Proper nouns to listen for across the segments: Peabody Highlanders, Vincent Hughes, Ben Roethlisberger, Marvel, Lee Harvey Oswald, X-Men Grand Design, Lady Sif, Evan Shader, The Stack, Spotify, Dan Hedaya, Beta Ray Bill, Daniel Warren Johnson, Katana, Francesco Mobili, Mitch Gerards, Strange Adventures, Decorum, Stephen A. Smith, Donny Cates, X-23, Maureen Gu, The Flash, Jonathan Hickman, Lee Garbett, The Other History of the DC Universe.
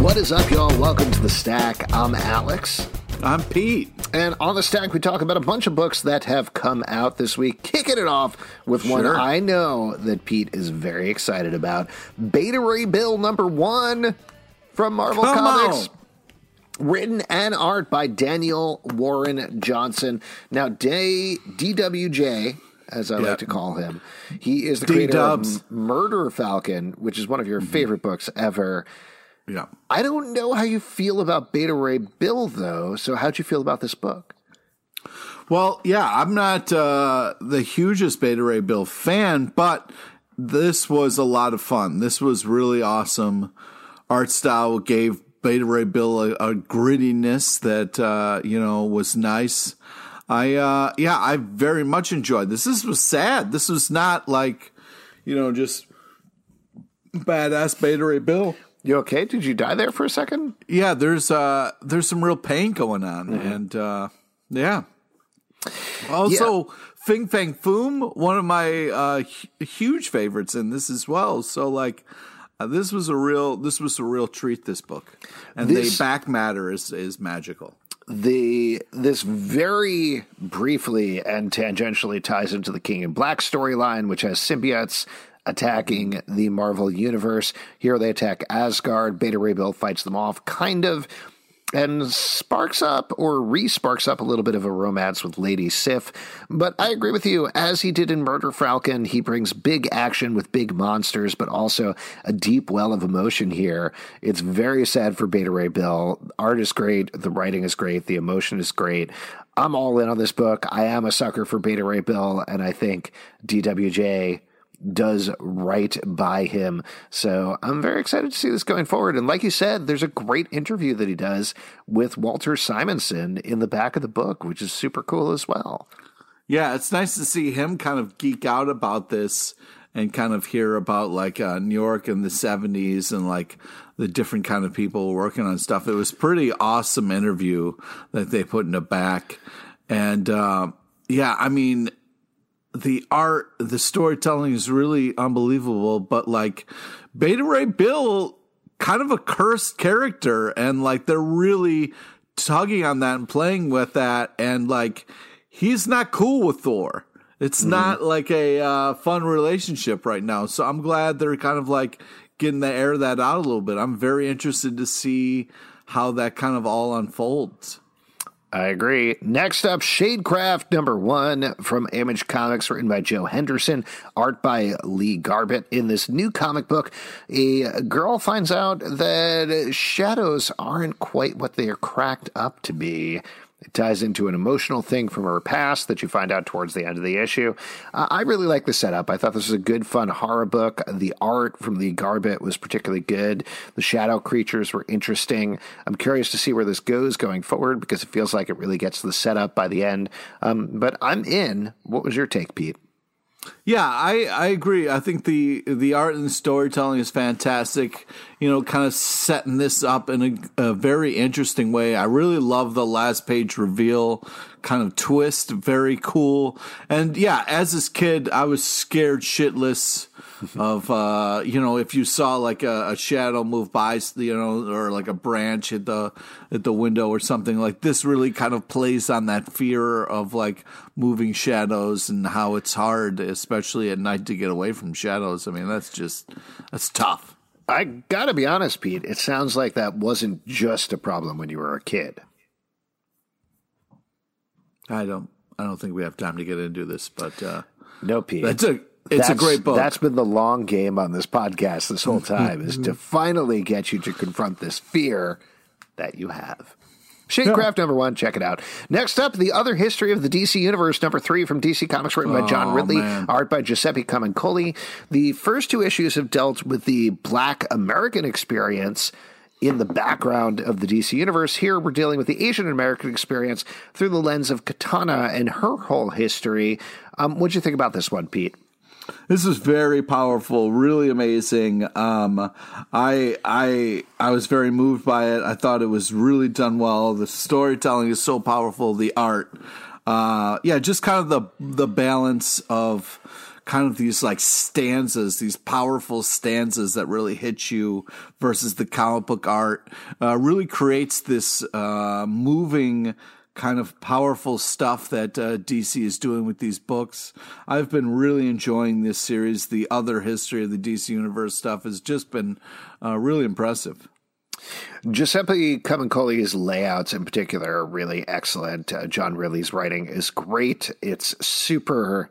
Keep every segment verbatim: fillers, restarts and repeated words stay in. What is up, y'all? Welcome to The Stack. I'm Alex. I'm Pete. And on The Stack, we talk about a bunch of books that have come out this week. Kicking it off with sure. one I know that Pete is very excited about. Beta Ray Bill number one from Marvel come Comics. On. Written and art by Daniel Warren Johnson. Now, Day D W J... as I yep. like to call him. He is the creator D-dubs. of Murder Falcon, which is one of your mm-hmm. favorite books ever. Yeah. I don't know how you feel about Beta Ray Bill, though, so how'd you feel about this book? Well, yeah, I'm not uh, the hugest Beta Ray Bill fan, but this was a lot of fun. This was really awesome. Art style gave Beta Ray Bill a, a grittiness that, uh, you know, was nice. I, uh, yeah, I very much enjoyed this. This was sad. This was not like, you know, just badass Beta Ray Bill. You okay? Did you die there for a second? Yeah, there's, uh, there's some real pain going on. Mm-hmm. And, uh, yeah. Also, yeah. Fing Fang Foom, one of my, uh, huge favorites in this as well. So, like, Uh, this was a real, this was a real treat, this book. And this, the back matter is, is magical. The, this very briefly and tangentially ties into the King in Black storyline, which has symbiotes attacking the Marvel Universe. Here they attack Asgard. Beta Ray Bill fights them off, kind of, and sparks up or re-sparks up a little bit of a romance with Lady Sif. But I agree with you. As he did in Murder Falcon, he brings big action with big monsters, but also a deep well of emotion here. It's very sad for Beta Ray Bill. Art is great. The writing is great. The emotion is great. I'm all in on this book. I am a sucker for Beta Ray Bill, and I think D W J does right by him. So I'm very excited to see this going forward. And like you said, there's a great interview that he does with Walter Simonson in the back of the book, which is super cool as well. Yeah, it's nice to see him kind of geek out about this and kind of hear about like uh, New York in the seventies and like the different kind of people working on stuff. It was pretty awesome interview that they put in the back. And uh, yeah, I mean, the art, the storytelling is really unbelievable, but like Beta Ray Bill, kind of a cursed character, and like they're really tugging on that and playing with that, and like he's not cool with Thor. It's mm-hmm. not like a uh, fun relationship right now, so I'm glad they're kind of like getting the air of that out a little bit. I'm very interested to see how that kind of all unfolds. I agree. Next up, Shadecraft number one from Image Comics, written by Joe Henderson, art by Lee Garbett. In this new comic book, a girl finds out that shadows aren't quite what they are cracked up to be. It ties into an emotional thing from her past that you find out towards the end of the issue. Uh, I really like the setup. I thought this was a good, fun horror book. The art from Lee Garbett was particularly good. The shadow creatures were interesting. I'm curious to see where this goes going forward because it feels like it really gets the setup by the end. Um, but I'm in. What was your take, Pete? Yeah, I, I agree. I think the the art and the storytelling is fantastic, you know, kind of setting this up in a, a very interesting way. I really love the last page reveal kind of twist. Very cool. And yeah, as this kid, I was scared shitless of, uh, you know, if you saw like a, a shadow move by, you know, or like a branch at the at the window or something, like this really kind of plays on that fear of like moving shadows and how it's hard, especially at night, to get away from shadows. I mean, that's just that's tough. I got to be honest, Pete, it sounds like that wasn't just a problem when you were a kid. I don't I don't think we have time to get into this, but uh, no, Pete. That's a it's that's, a great book. That's been the long game on this podcast this whole time, is to finally get you to confront this fear that you have. Shadecraft, number one, check it out. Next up, The Other History of the D C Universe, number three from D C Comics, written oh, by John Ridley, man. art by Giuseppe Camuncoli. The first two issues have dealt with the Black American experience in the background of the D C Universe. Here, we're dealing with the Asian American experience through the lens of Katana and her whole history. Um, what'd you think about this one, Pete? This is very powerful, really amazing. Um, I I I was very moved by it. I thought it was really done well. The storytelling is so powerful. The art, uh, yeah, just kind of the the balance of kind of these like stanzas, these powerful stanzas that really hit you versus the comic book art, uh, really creates this uh, moving kind of powerful stuff that uh, D C is doing with these books. I've been really enjoying this series. The Other History of the D C Universe stuff has just been uh, really impressive. Giuseppe Camuncoli's layouts in particular are really excellent. Uh, John Ridley's writing is great. It's super,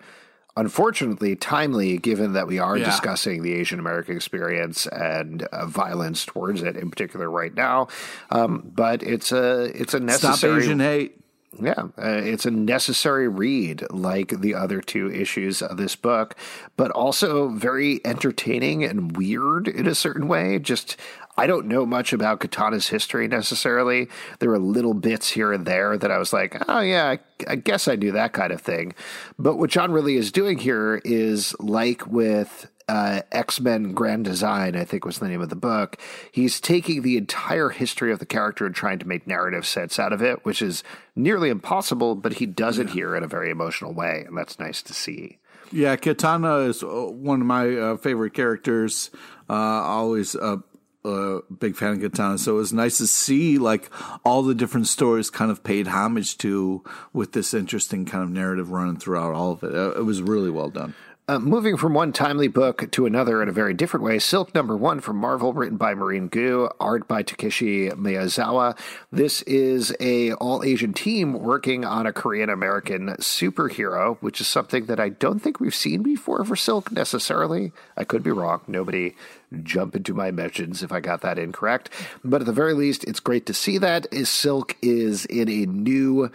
unfortunately, timely, given that we are yeah. discussing the Asian American experience and uh, violence towards it in particular right now. Um, but it's a it's a necessary. Stop Asian hate. Yeah, uh, it's a necessary read, like the other two issues of this book, but also very entertaining and weird in a certain way. Just, I don't know much about Katana's history necessarily. There were little bits here and there that I was like, oh yeah, I, I guess I knew that kind of thing. But what John really is doing here is like with Uh, X-Men Grand Design, I think was the name of the book. He's taking the entire history of the character and trying to make narrative sense out of it, which is nearly impossible, but he does it here in a very emotional way, and that's nice to see. Yeah, Katana is one of my uh, favorite characters. Uh, always a uh, big fan of Katana, so it was nice to see like all the different stories kind of paid homage to with this interesting kind of narrative running throughout all of it. Uh, it was really well done. Uh, moving from one timely book to another in a very different way, Silk number one from Marvel, written by Maureen Gu, art by Takeshi Miyazawa. This is a all-Asian team working on a Korean-American superhero, which is something that I don't think we've seen before for Silk necessarily. I could be wrong. Nobody jump into my mentions if I got that incorrect. But at the very least, it's great to see that is Silk is in a new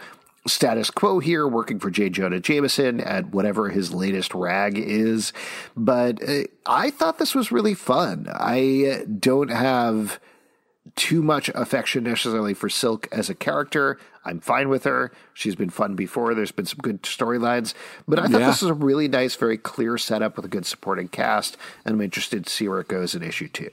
status quo here, working for J. Jonah Jameson at whatever his latest rag is. But uh, I thought this was really fun. I don't have too much affection necessarily for Silk as a character. I'm fine with her. She's been fun before. There's been some good storylines. But I thought yeah. this was a really nice, very clear setup with a good supporting cast. And I'm interested to see where it goes in issue two.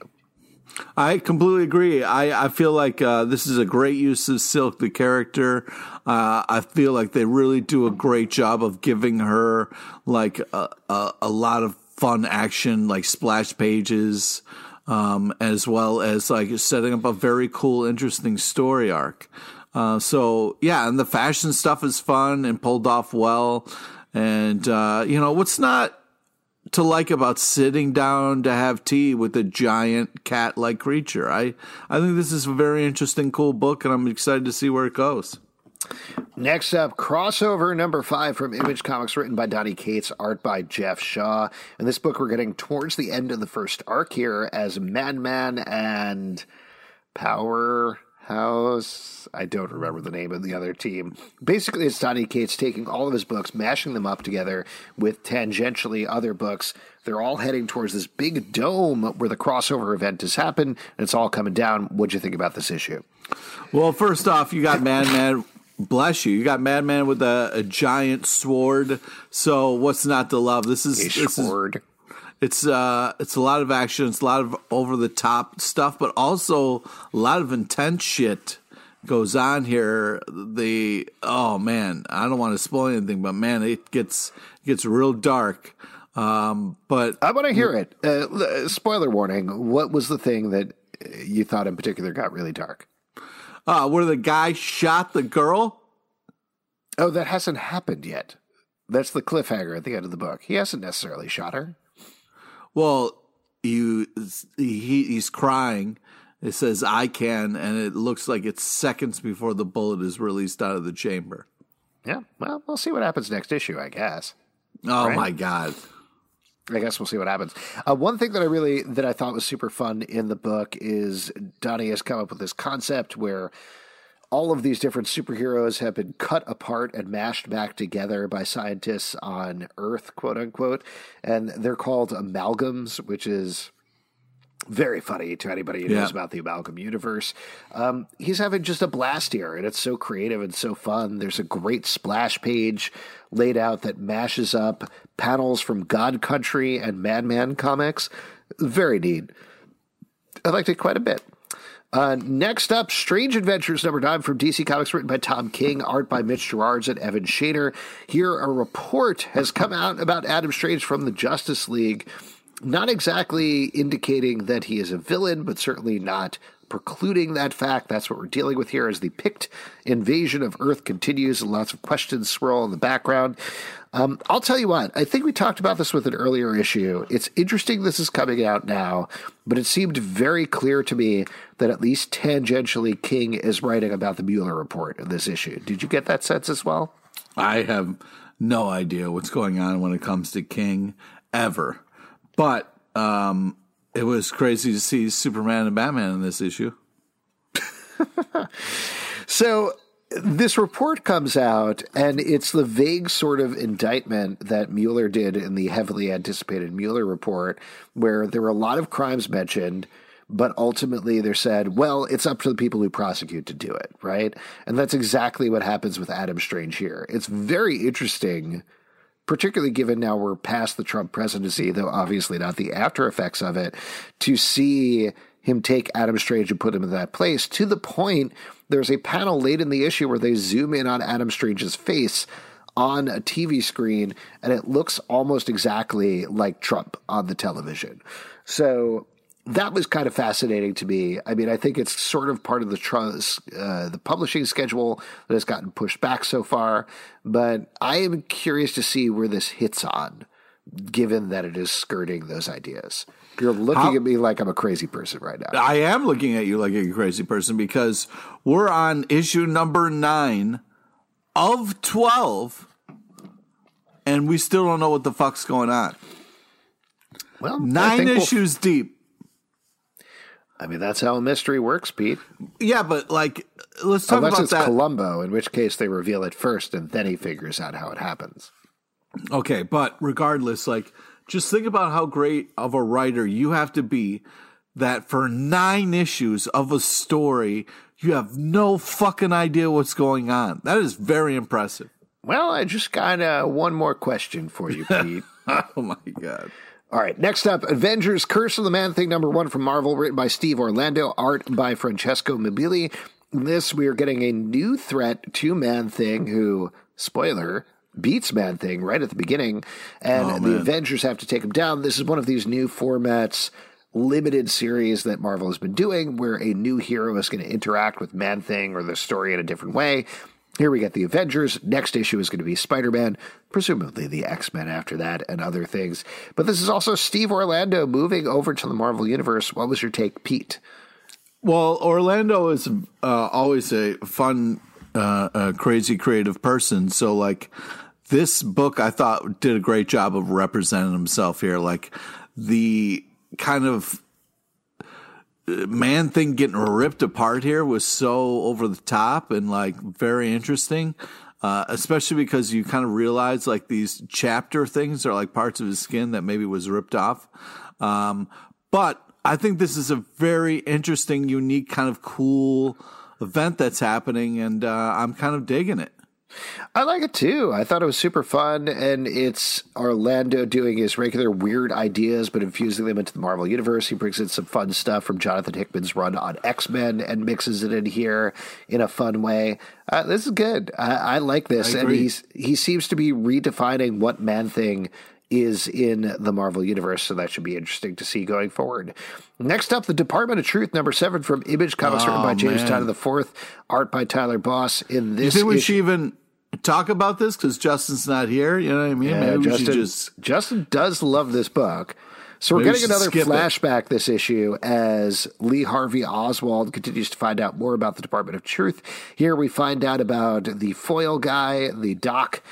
I completely agree. I, I feel like uh, this is a great use of Silk, the character. Uh, I feel like they really do a great job of giving her like a, a, a lot of fun action, like splash pages, um, as well as like setting up a very cool, interesting story arc. Uh, so, yeah, and the fashion stuff is fun and pulled off well. And, uh, you know, what's not to like about sitting down to have tea with a giant cat-like creature. I, I think this is a very interesting, cool book, and I'm excited to see where it goes. Next up, Crossover number five from Image Comics, written by Donny Cates, art by Jeff Shaw. In this book, we're getting towards the end of the first arc here as Madman and Power House, I don't remember the name of the other team. Basically, it's Donny Cates taking all of his books, mashing them up together with tangentially other books. They're all heading towards this big dome where the crossover event has happened, and it's all coming down. What'd you think about this issue? Well, first off, you got Madman. Bless you. You got Madman with a, a giant sword. So what's not to love? This is a sword. It's uh, it's a lot of action. It's a lot of over-the-top stuff, but also a lot of intense shit goes on here. The oh man, I don't want to spoil anything, but man, it gets gets real dark. Um, but I want to hear it. Uh, spoiler warning. What was the thing that you thought in particular got really dark? Uh, where the guy shot the girl? Oh, that hasn't happened yet. That's the cliffhanger at the end of the book. He hasn't necessarily shot her. Well, you he he's crying. It says, I can, and it looks like it's seconds before the bullet is released out of the chamber. Yeah, well, we'll see what happens next issue, I guess. Oh, right? My God. I guess we'll see what happens. Uh, one thing that I really, that I thought was super fun in the book is Donny has come up with this concept where all of these different superheroes have been cut apart and mashed back together by scientists on Earth, quote unquote, and they're called amalgams, which is very funny to anybody who yeah. knows about the amalgam universe. Um, he's having just a blast here, and it's so creative and so fun. There's a great splash page laid out that mashes up panels from God Country and Madman comics. Very neat. I liked it quite a bit. Uh, next up, Strange Adventures number nine from D C Comics, written by Tom King, art by Mitch Gerards and Evan Shader. Here, a report has come out about Adam Strange from the Justice League. Not exactly indicating that he is a villain, but certainly not precluding that fact. That's what we're dealing with here as the Pict invasion of Earth continues and lots of questions swirl in the background. Um, I'll tell you what, I think we talked about this with an earlier issue. It's interesting this is coming out now, but it seemed very clear to me that at least tangentially King is writing about the Mueller report in this issue. Did you get that sense as well? I have no idea what's going on when it comes to King ever. But um, it was crazy to see Superman and Batman in this issue. So this report comes out, and it's the vague sort of indictment that Mueller did in the heavily anticipated Mueller report, where there were a lot of crimes mentioned, but ultimately they said, well, it's up to the people who prosecute to do it, right? And that's exactly what happens with Adam Strange here. It's very interesting, particularly given now we're past the Trump presidency, though obviously not the after effects of it, to see him take Adam Strange and put him in that place. To the point, there's a panel late in the issue where they zoom in on Adam Strange's face on a T V screen, and it looks almost exactly like Trump on the television. So that was kind of fascinating to me. I mean, I think it's sort of part of the uh, the publishing schedule that has gotten pushed back so far, but I am curious to see where this hits on, given that it is skirting those ideas. You're looking How, at me like I'm a crazy person right now. I am looking at you like a crazy person because we're on issue number nine of twelve, and we still don't know what the fuck's going on. Well, nine issues we'll- deep. I mean, that's how a mystery works, Pete. Yeah, but, like, let's talk Unless about that. Unless it's Columbo, in which case they reveal it first, and then he figures out how it happens. Okay, but regardless, like, just think about how great of a writer you have to be that for nine issues of a story, you have no fucking idea what's going on. That is very impressive. Well, I just got uh, one more question for you, Pete. Oh, my God. All right, next up, Avengers Curse of the Man-Thing, number one from Marvel, written by Steve Orlando, art by Francesco Mobili. In this, we are getting a new threat to Man-Thing, who, spoiler, beats Man-Thing right at the beginning, and oh, the Avengers have to take him down. This is one of these new formats, limited series that Marvel has been doing, where a new hero is going to interact with Man-Thing or the story in a different way. Here we get the Avengers. Next issue is going to be Spider-Man, presumably the X-Men after that and other things. But this is also Steve Orlando moving over to the Marvel Universe. What was your take, Pete? Well, Orlando is uh, always a fun, uh, uh, crazy creative person. So, like, this book, I thought, did a great job of representing himself here. Like, the kind of Man Thing getting ripped apart here was so over the top and like very interesting, uh, especially because you kind of realize like these chapter things are like parts of his skin that maybe was ripped off. Um, but I think this is a very interesting, unique, kind of cool event that's happening, and uh, I'm kind of digging it. I like it too. I thought it was super fun, and it's Orlando doing his regular weird ideas but infusing them into the Marvel Universe. He brings in some fun stuff from Jonathan Hickman's run on X-Men and mixes it in here in a fun way. Uh, this is good. I, I like this, I and he's he seems to be redefining what Man-Thing is in the Marvel Universe, so that should be interesting to see going forward. Next up, The Department of Truth, number seven from Image Comics, oh, written by James Todd the fourth, art by Tyler Boss. In this, you think we should even talk about this because Justin's not here? You know what I mean? Yeah, Maybe Justin, we should just... Justin does love this book. So we're Maybe getting another flashback it. this issue as Lee Harvey Oswald continues to find out more about the Department of Truth. Here we find out about the foil guy, the doc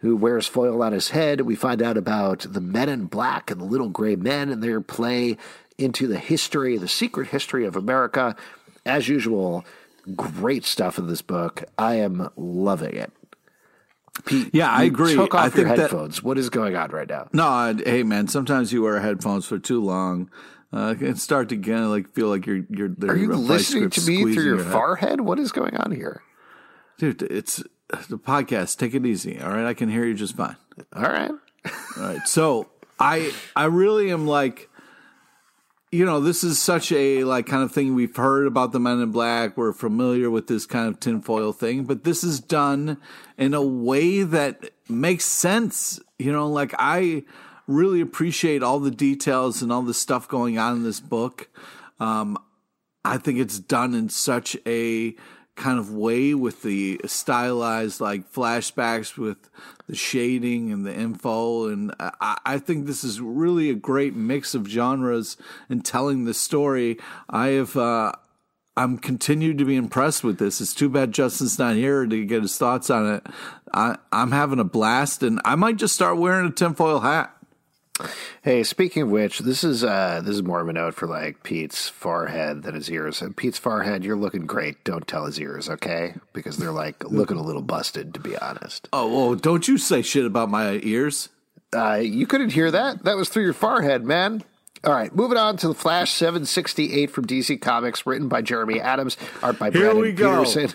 who wears foil on his head. We find out about the men in black and the little gray men and their play into the history, the secret history of America. As usual, great stuff in this book. I am loving it. Pete, yeah, I agree. Took off I your think headphones. That, what is going on right now? No, I, hey man, sometimes you wear headphones for too long. Uh, it start to kind of like feel like you're you're. Are you listening to me through your, your forehead? What is going on here, dude? It's the podcast. Take it easy, all right? I can hear you just fine. All right, all right. So I I really am like, you know, this is such a like kind of thing we've heard about the Men in Black. We're familiar with this kind of tinfoil thing, but this is done in a way that makes sense. You know, like I really appreciate all the details and all the stuff going on in this book. Um, I think it's done in such a kind of way with the stylized like flashbacks with the shading and the info. And I, I think this is really a great mix of genres in telling the story. I have, uh, I'm continued to be impressed with this. It's too bad Justin's not here to get his thoughts on it. I, I'm having a blast and I might just start wearing a tinfoil hat. Hey, speaking of which, this is uh, this is more of a note for like Pete's forehead than his ears. And Pete's forehead, you're looking great. Don't tell his ears, okay? Because they're like looking a little busted, to be honest. Oh, well, don't you say shit about my ears. Uh, you couldn't hear that. That was through your forehead, man. All right, moving on to The Flash seven sixty-eight from D C Comics, written by Jeremy Adams, art by Brandon Peterson,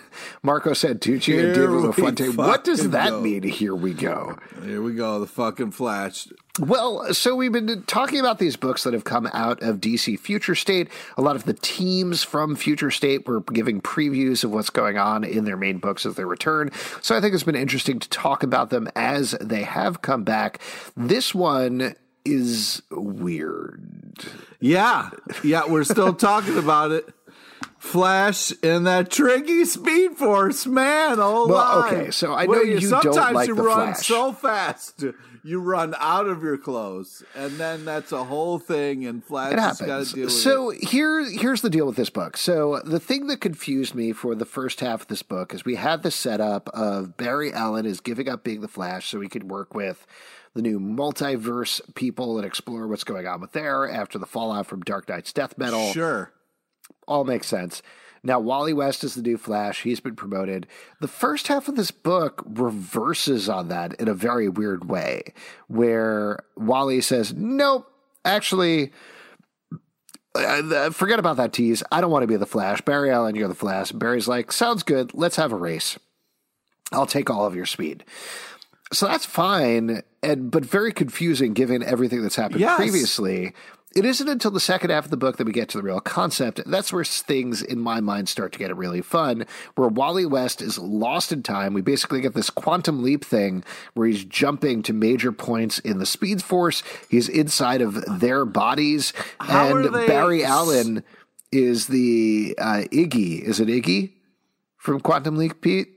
Marco Santucci, here and David LaFontaine. What does that go. mean, here we go? Here we go, the fucking Flash. Well, so we've been talking about these books that have come out of D C Future State. A lot of the teams from Future State were giving previews of what's going on in their main books as they return. So I think it's been interesting to talk about them as they have come back. This one is weird. Yeah. Yeah, we're still talking about it. Flash and that tricky Speed Force, man. Oh, well, okay. So I know well, you, you sometimes don't like you the run Flash. So fast, you run out of your clothes, and then that's a whole thing. And Flash has got to deal with so it. So here, here's the deal with this book. So the thing that confused me for the first half of this book is we had the setup of Barry Allen is giving up being the Flash so he could work with the new multiverse people and explore what's going on with there after the fallout from Dark Knight's death metal. Sure. All makes sense. Now, Wally West is the new Flash. He's been promoted. The first half of this book reverses on that in a very weird way, where Wally says, nope, actually, forget about that tease. I don't want to be the Flash. Barry Allen, you're the Flash. Barry's like, sounds good. Let's have a race. I'll take all of your speed. So that's fine, and but very confusing given everything that's happened yes. previously. It isn't until the second half of the book that we get to the real concept. That's where things, in my mind, start to get really fun, where Wally West is lost in time. We basically get this quantum leap thing where he's jumping to major points in the Speed Force. He's inside of their bodies. How and Barry Allen is the uh, Iggy. Is it Iggy from Quantum Leap, Pete?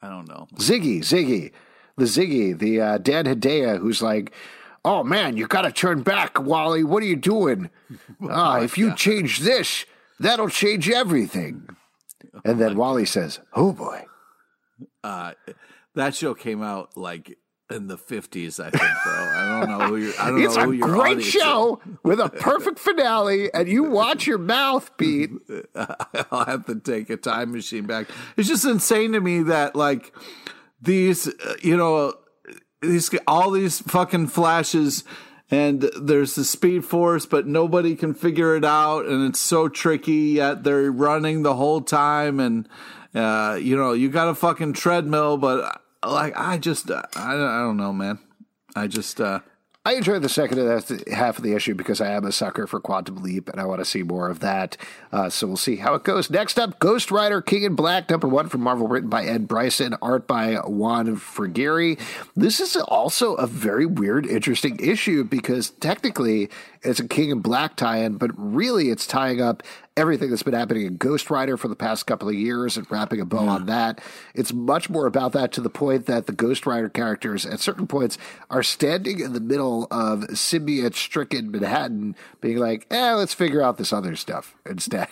I don't know. Ziggy, Ziggy. The Ziggy, the uh, Dan Hedaya, who's like, oh, man, you got to turn back, Wally. What are you doing? Ah, oh, if you God. change this, that'll change everything. Oh, and then Wally God. says, oh, boy. Uh, that show came out like in the fifties, I think, bro. I don't know who you're I don't It's know who a your great show is. With a perfect finale, and you watch your mouth, Pete. I'll have to take a time machine back. It's just insane to me that, like, These, uh, you know, these all these fucking Flashes, and there's the Speed Force, but nobody can figure it out, and it's so tricky. Yet they're running the whole time, and uh, you know, you got a fucking treadmill, but like I just, uh, I, I don't know, man. I just, uh, I enjoyed the second half of the issue because I am a sucker for Quantum Leap, and I want to see more of that. Uh, so we'll see how it goes. Next up, Ghost Rider, King in Black, number one from Marvel, written by Ed Bryson, art by Juan Frigeri. This is also a very weird, interesting issue because technically it's a King in Black tie-in, but really it's tying up everything that's been happening in Ghost Rider for the past couple of years and wrapping a bow yeah. on that. It's much more about that, to the point that the Ghost Rider characters at certain points are standing in the middle of symbiote-stricken Manhattan being like, eh, let's figure out this other stuff instead.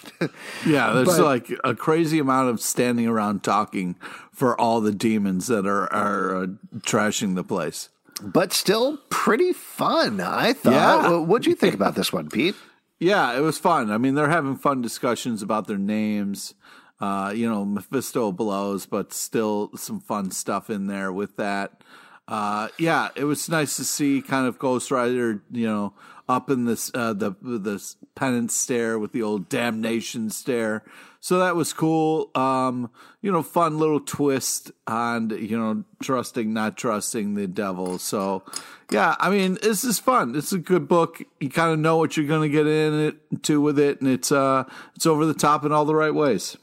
Yeah, there's but, like a crazy amount of standing around talking for all the demons that are, are uh, trashing the place. But still pretty fun, I thought. Yeah. What'd you think about this one, Pete? Yeah, it was fun. I mean, they're having fun discussions about their names. Uh, you know, Mephisto blows, but still some fun stuff in there with that. Uh, yeah, it was nice to see kind of Ghost Rider, you know, up in this uh, the the penance stare with the old damnation stare. So that was cool. Um, you know, fun little twist on, you know, trusting, not trusting the devil. So, yeah, I mean, this is fun. It's a good book. You kind of know what you're going to get in it to with it. And it's uh, it's over the top in all the right ways.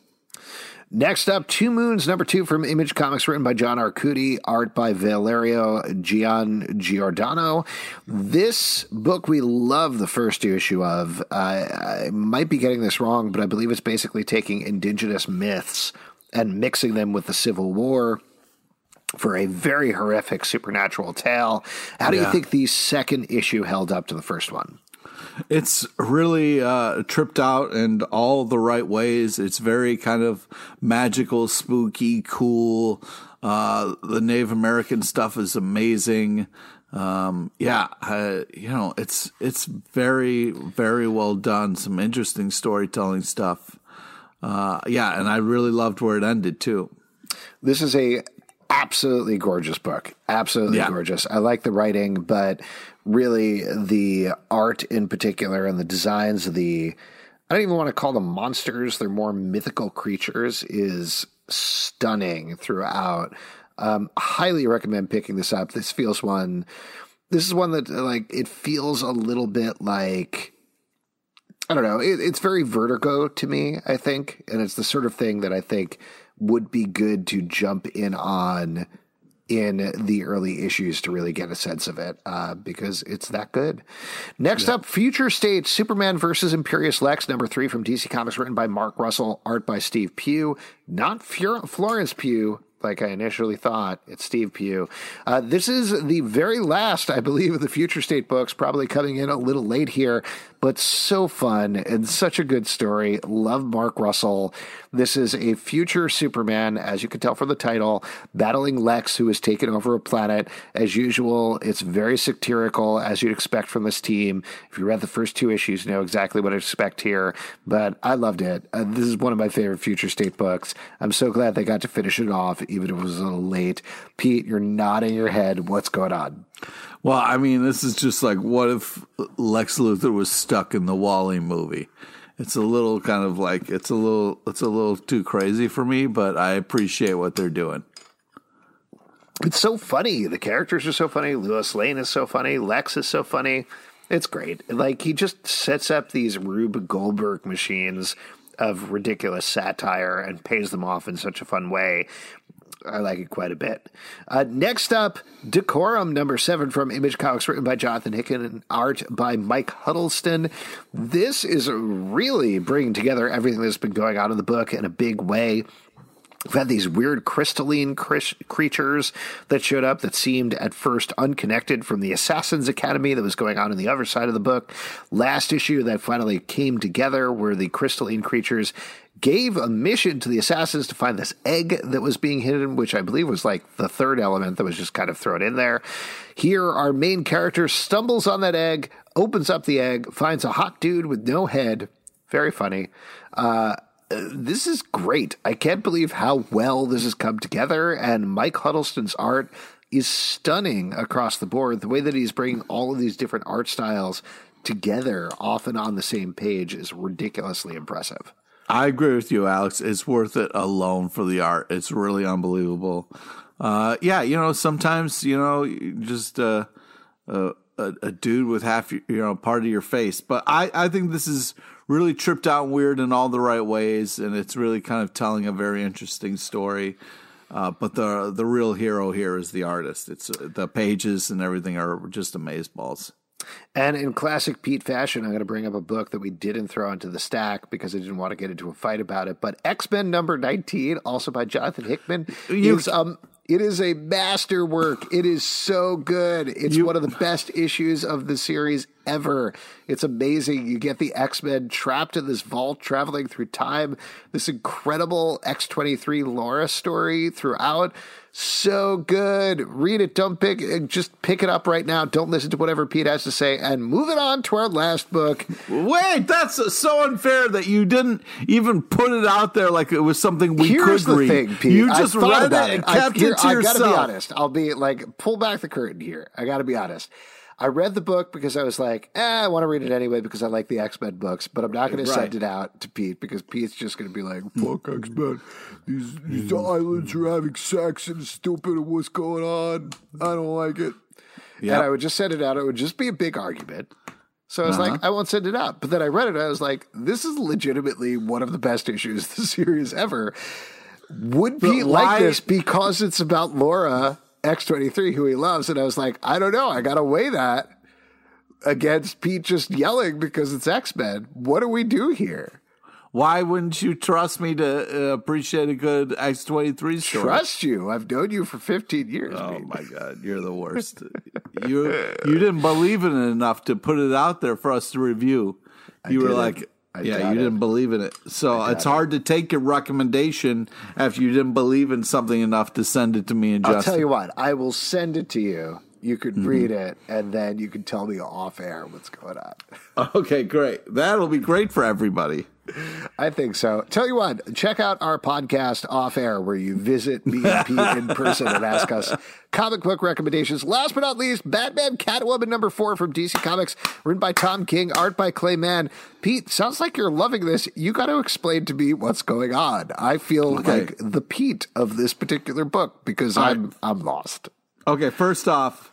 Next up, Two Moons, number two from Image Comics, written by John Arcudi, art by Valerio Giangiordano. This book we love the first issue of. Uh, I might be getting this wrong, but I believe it's basically taking indigenous myths and mixing them with the Civil War for a very horrific supernatural tale. How do yeah. you think the second issue held up to the first one? It's really uh, tripped out in all the right ways. It's very kind of magical, spooky, cool. Uh, the Native American stuff is amazing. Um, yeah, uh, you know, it's it's very, very well done. Some interesting storytelling stuff. Uh, yeah, and I really loved where it ended, too. This is a absolutely gorgeous book. Absolutely yeah. gorgeous. I like the writing, but really the art in particular and the designs of the, I don't even want to call them monsters, they're more mythical creatures, is stunning throughout. Um, highly recommend picking this up. This feels one, this is one that like, it feels a little bit like, I don't know, it, it's very Vertigo to me, I think. And it's the sort of thing that I think would be good to jump in on in the early issues to really get a sense of it, uh, because it's that good. Next yeah. up, Future State, Superman versus Imperious Lex, number three from D C Comics, written by Mark Russell, art by Steve Pugh, not Florence Pugh, like I initially thought. It's Steve Pugh. Uh, this is the very last, I believe, of the Future State books, probably coming in a little late here, but so fun and such a good story. Love Mark Russell. This is a future Superman, as you can tell from the title, battling Lex, who has taken over a planet. As usual, it's very satirical, as you'd expect from this team. If you read the first two issues, you know exactly what to expect here, but I loved it. Uh, this is one of my favorite Future State books. I'm so glad they got to finish it off, even if it was a little late. Pete, you're nodding your head. What's going on? Well, I mean, this is just like, what if Lex Luthor was stuck in the Wall-E movie? It's a little kind of like, it's a little, it's a little too crazy for me, but I appreciate what they're doing. It's so funny. The characters are so funny. Lois Lane is so funny. Lex is so funny. It's great. Like, he just sets up these Rube Goldberg machines of ridiculous satire and pays them off in such a fun way. I like it quite a bit. Uh, next up, Decorum, number seven from Image Comics, written by Jonathan Hickman and art by Mike Huddleston. This is really bringing together everything that's been going on in the book in a big way. We've had these weird crystalline creatures that showed up that seemed at first unconnected from the Assassin's Academy that was going on in the other side of the book. Last issue that finally came together were the crystalline creatures gave a mission to the assassins to find this egg that was being hidden, which I believe was like the third element that was just kind of thrown in there. Here, our main character stumbles on that egg, opens up the egg, finds a hot dude with no head. Very funny. Uh, this is great. I can't believe how well this has come together, and Mike Huddleston's art is stunning across the board. The way that he's bringing all of these different art styles together, often on the same page, is ridiculously impressive. I agree with you, Alex. It's worth it alone for the art. It's really unbelievable. Uh, yeah, you know, sometimes, you know, just uh, uh, a, a dude with half, you know, part of your face. But I, I think this is really tripped out weird in all the right ways, and it's really kind of telling a very interesting story. Uh, but the the real hero here is the artist. It's uh, the pages and everything are just amazeballs. And in classic Pete fashion, I'm going to bring up a book that we didn't throw into the stack because I didn't want to get into a fight about it. But X-Men number nineteen, also by Jonathan Hickman, you, is um, it is a masterwork. It is so good. It's you, one of the best issues of the series ever. It's amazing. You get the X-Men trapped in this vault, traveling through time. This incredible X twenty-three Laura story throughout. So good. Read it. Don't pick. Just pick it up right now. Don't listen to whatever Pete has to say. And move it on to our last book. Wait, that's so unfair that you didn't even put it out there like it was something we Here's could read. Here's the thing, Pete. You just read it and it. kept here, it to I yourself. I gotta be honest. I'll be like, pull back the curtain here. I gotta be honest. I read the book because I was like, eh, I want to read it anyway because I like the X-Men books, but I'm not going right. to send it out to Pete because Pete's just going to be like, fuck X-Men. These, these islands are having sex and it's stupid and what's going on? I don't like it. Yep. And I would just send it out. It would just be a big argument. So I was uh-huh. like, I won't send it out. But then I read it. And I was like, this is legitimately one of the best issues of the series ever. Would Pete like this because it's about Laura X twenty-three, who he loves, and I was like, I don't know. I got to weigh that against Pete just yelling because it's X-Men. What do we do here? Why wouldn't you trust me to uh, appreciate a good X twenty-three story? Trust you? I've known you for fifteen years. Oh, Pete. My God. You're the worst. you you didn't believe in it enough to put it out there for us to review. You I were didn't. like... I yeah, you it. didn't believe in it. So it's it. hard to take a recommendation after you didn't believe in something enough to send it to me and Justin. I'll tell you what. I will send it to you. You could mm-hmm. read it, and then you can tell me off air what's going on. Okay, great. That'll be great for everybody. I think so. Tell you what, check out our podcast Off Air, where you visit me and Pete in person and ask us comic book recommendations. Last but not least, Batman Catwoman number four from D C Comics, written by Tom King, art by Clay Mann. Pete, sounds like you're loving this. You got to explain to me what's going on. I feel okay. like the Pete of this particular book because I'm right. I'm lost. Okay, first off,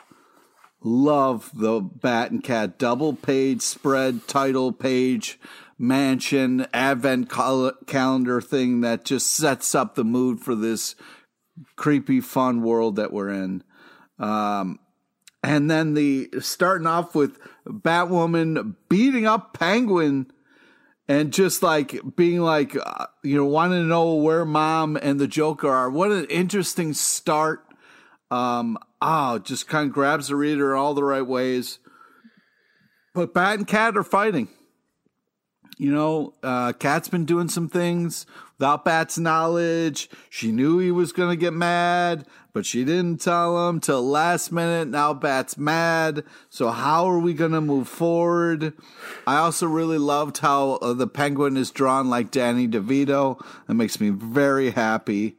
love the Bat and Cat double page spread, title page, mansion, advent cal- calendar thing that just sets up the mood for this creepy, fun world that we're in. Um, and then the starting off with Batwoman beating up Penguin and just like being like, uh, you know, wanting to know where Mom and the Joker are. What an interesting start. Um, oh, just kind of grabs the reader all the right ways. But Bat and Cat are fighting. You know, uh, Cat's been doing some things without Bat's knowledge. She knew he was going to get mad, but she didn't tell him till last minute. Now Bat's mad. So how are we going to move forward? I also really loved how uh, the Penguin is drawn like Danny DeVito. That makes me very happy.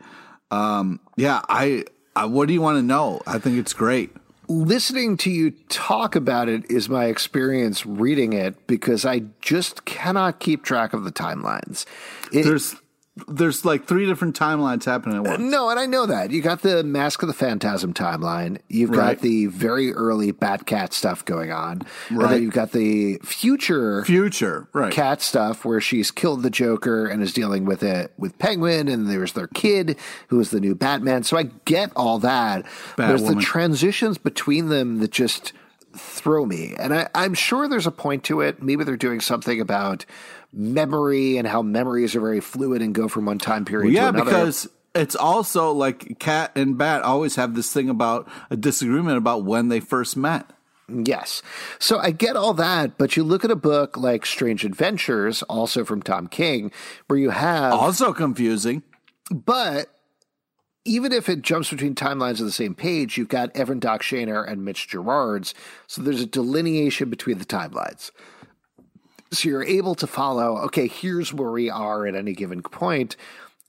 Um, yeah, I... Uh, what do you want to know? I think it's great. Listening to you talk about it is my experience reading it because I just cannot keep track of the timelines. It, there's there's like three different timelines happening at once. Uh, no, and I know that. You got the Mask of the Phantasm timeline. You've got right. the very early Bat-Cat stuff going on. Right. And then you've got the future, future right. Cat stuff where she's killed the Joker and is dealing with it with Penguin, and there's their kid who is the new Batman. So I get all that. Bat there's woman. the transitions between them that just throw me. And I, I'm sure there's a point to it. Maybe they're doing something about memory and how memories are very fluid and go from one time period well, yeah, to another. Yeah, because it's also like Cat and Bat always have this thing about a disagreement about when they first met. Yes. So I get all that, but you look at a book like Strange Adventures, also from Tom King, where you have... Also confusing. But... Even if it jumps between timelines on the same page, you've got Evan Doc Shaner and Mitch Gerards, so there's a delineation between the timelines. So you're able to follow, okay, here's where we are at any given point.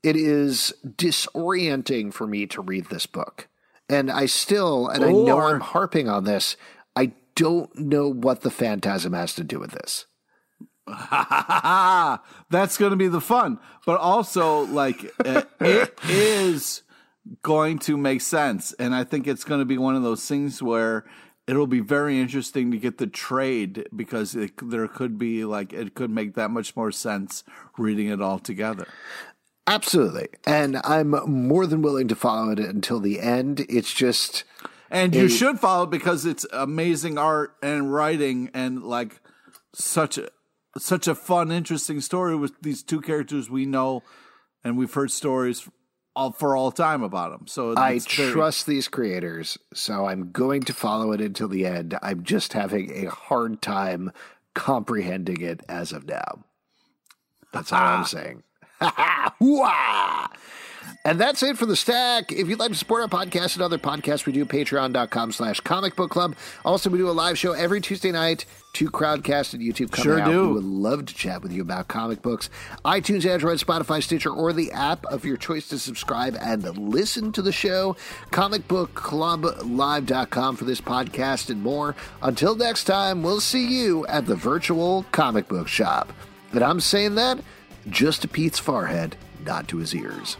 It is disorienting for me to read this book. And I still, and or, I know I'm harping on this, I don't know what the phantasm has to do with this. That's going to be the fun. But also, like, it is... going to make sense, and I think it's going to be one of those things where it'll be very interesting to get the trade because it, there could be like, it could make that much more sense reading it all together. Absolutely. And I'm more than willing to follow it until the end. It's just. And you a, should follow it because it's amazing art and writing and like such a, such a fun, interesting story with these two characters we know and we've heard stories all, for all time about them. So I trust these creators, so I'm going to follow it until the end. I'm just having a hard time comprehending it as of now. That's all I'm saying. And that's it for The Stack. If you'd like to support our podcast and other podcasts, we do patreon.com slash comic book club. Also, we do a live show every Tuesday night to Crowdcast and YouTube coming sure out. Do. We would love to chat with you about comic books. iTunes, Android, Spotify, Stitcher, or the app of your choice to subscribe and listen to the show. comic book club live dot com for this podcast and more. Until next time, we'll see you at the virtual comic book shop. And I'm saying that just to Pete's forehead, not to his ears.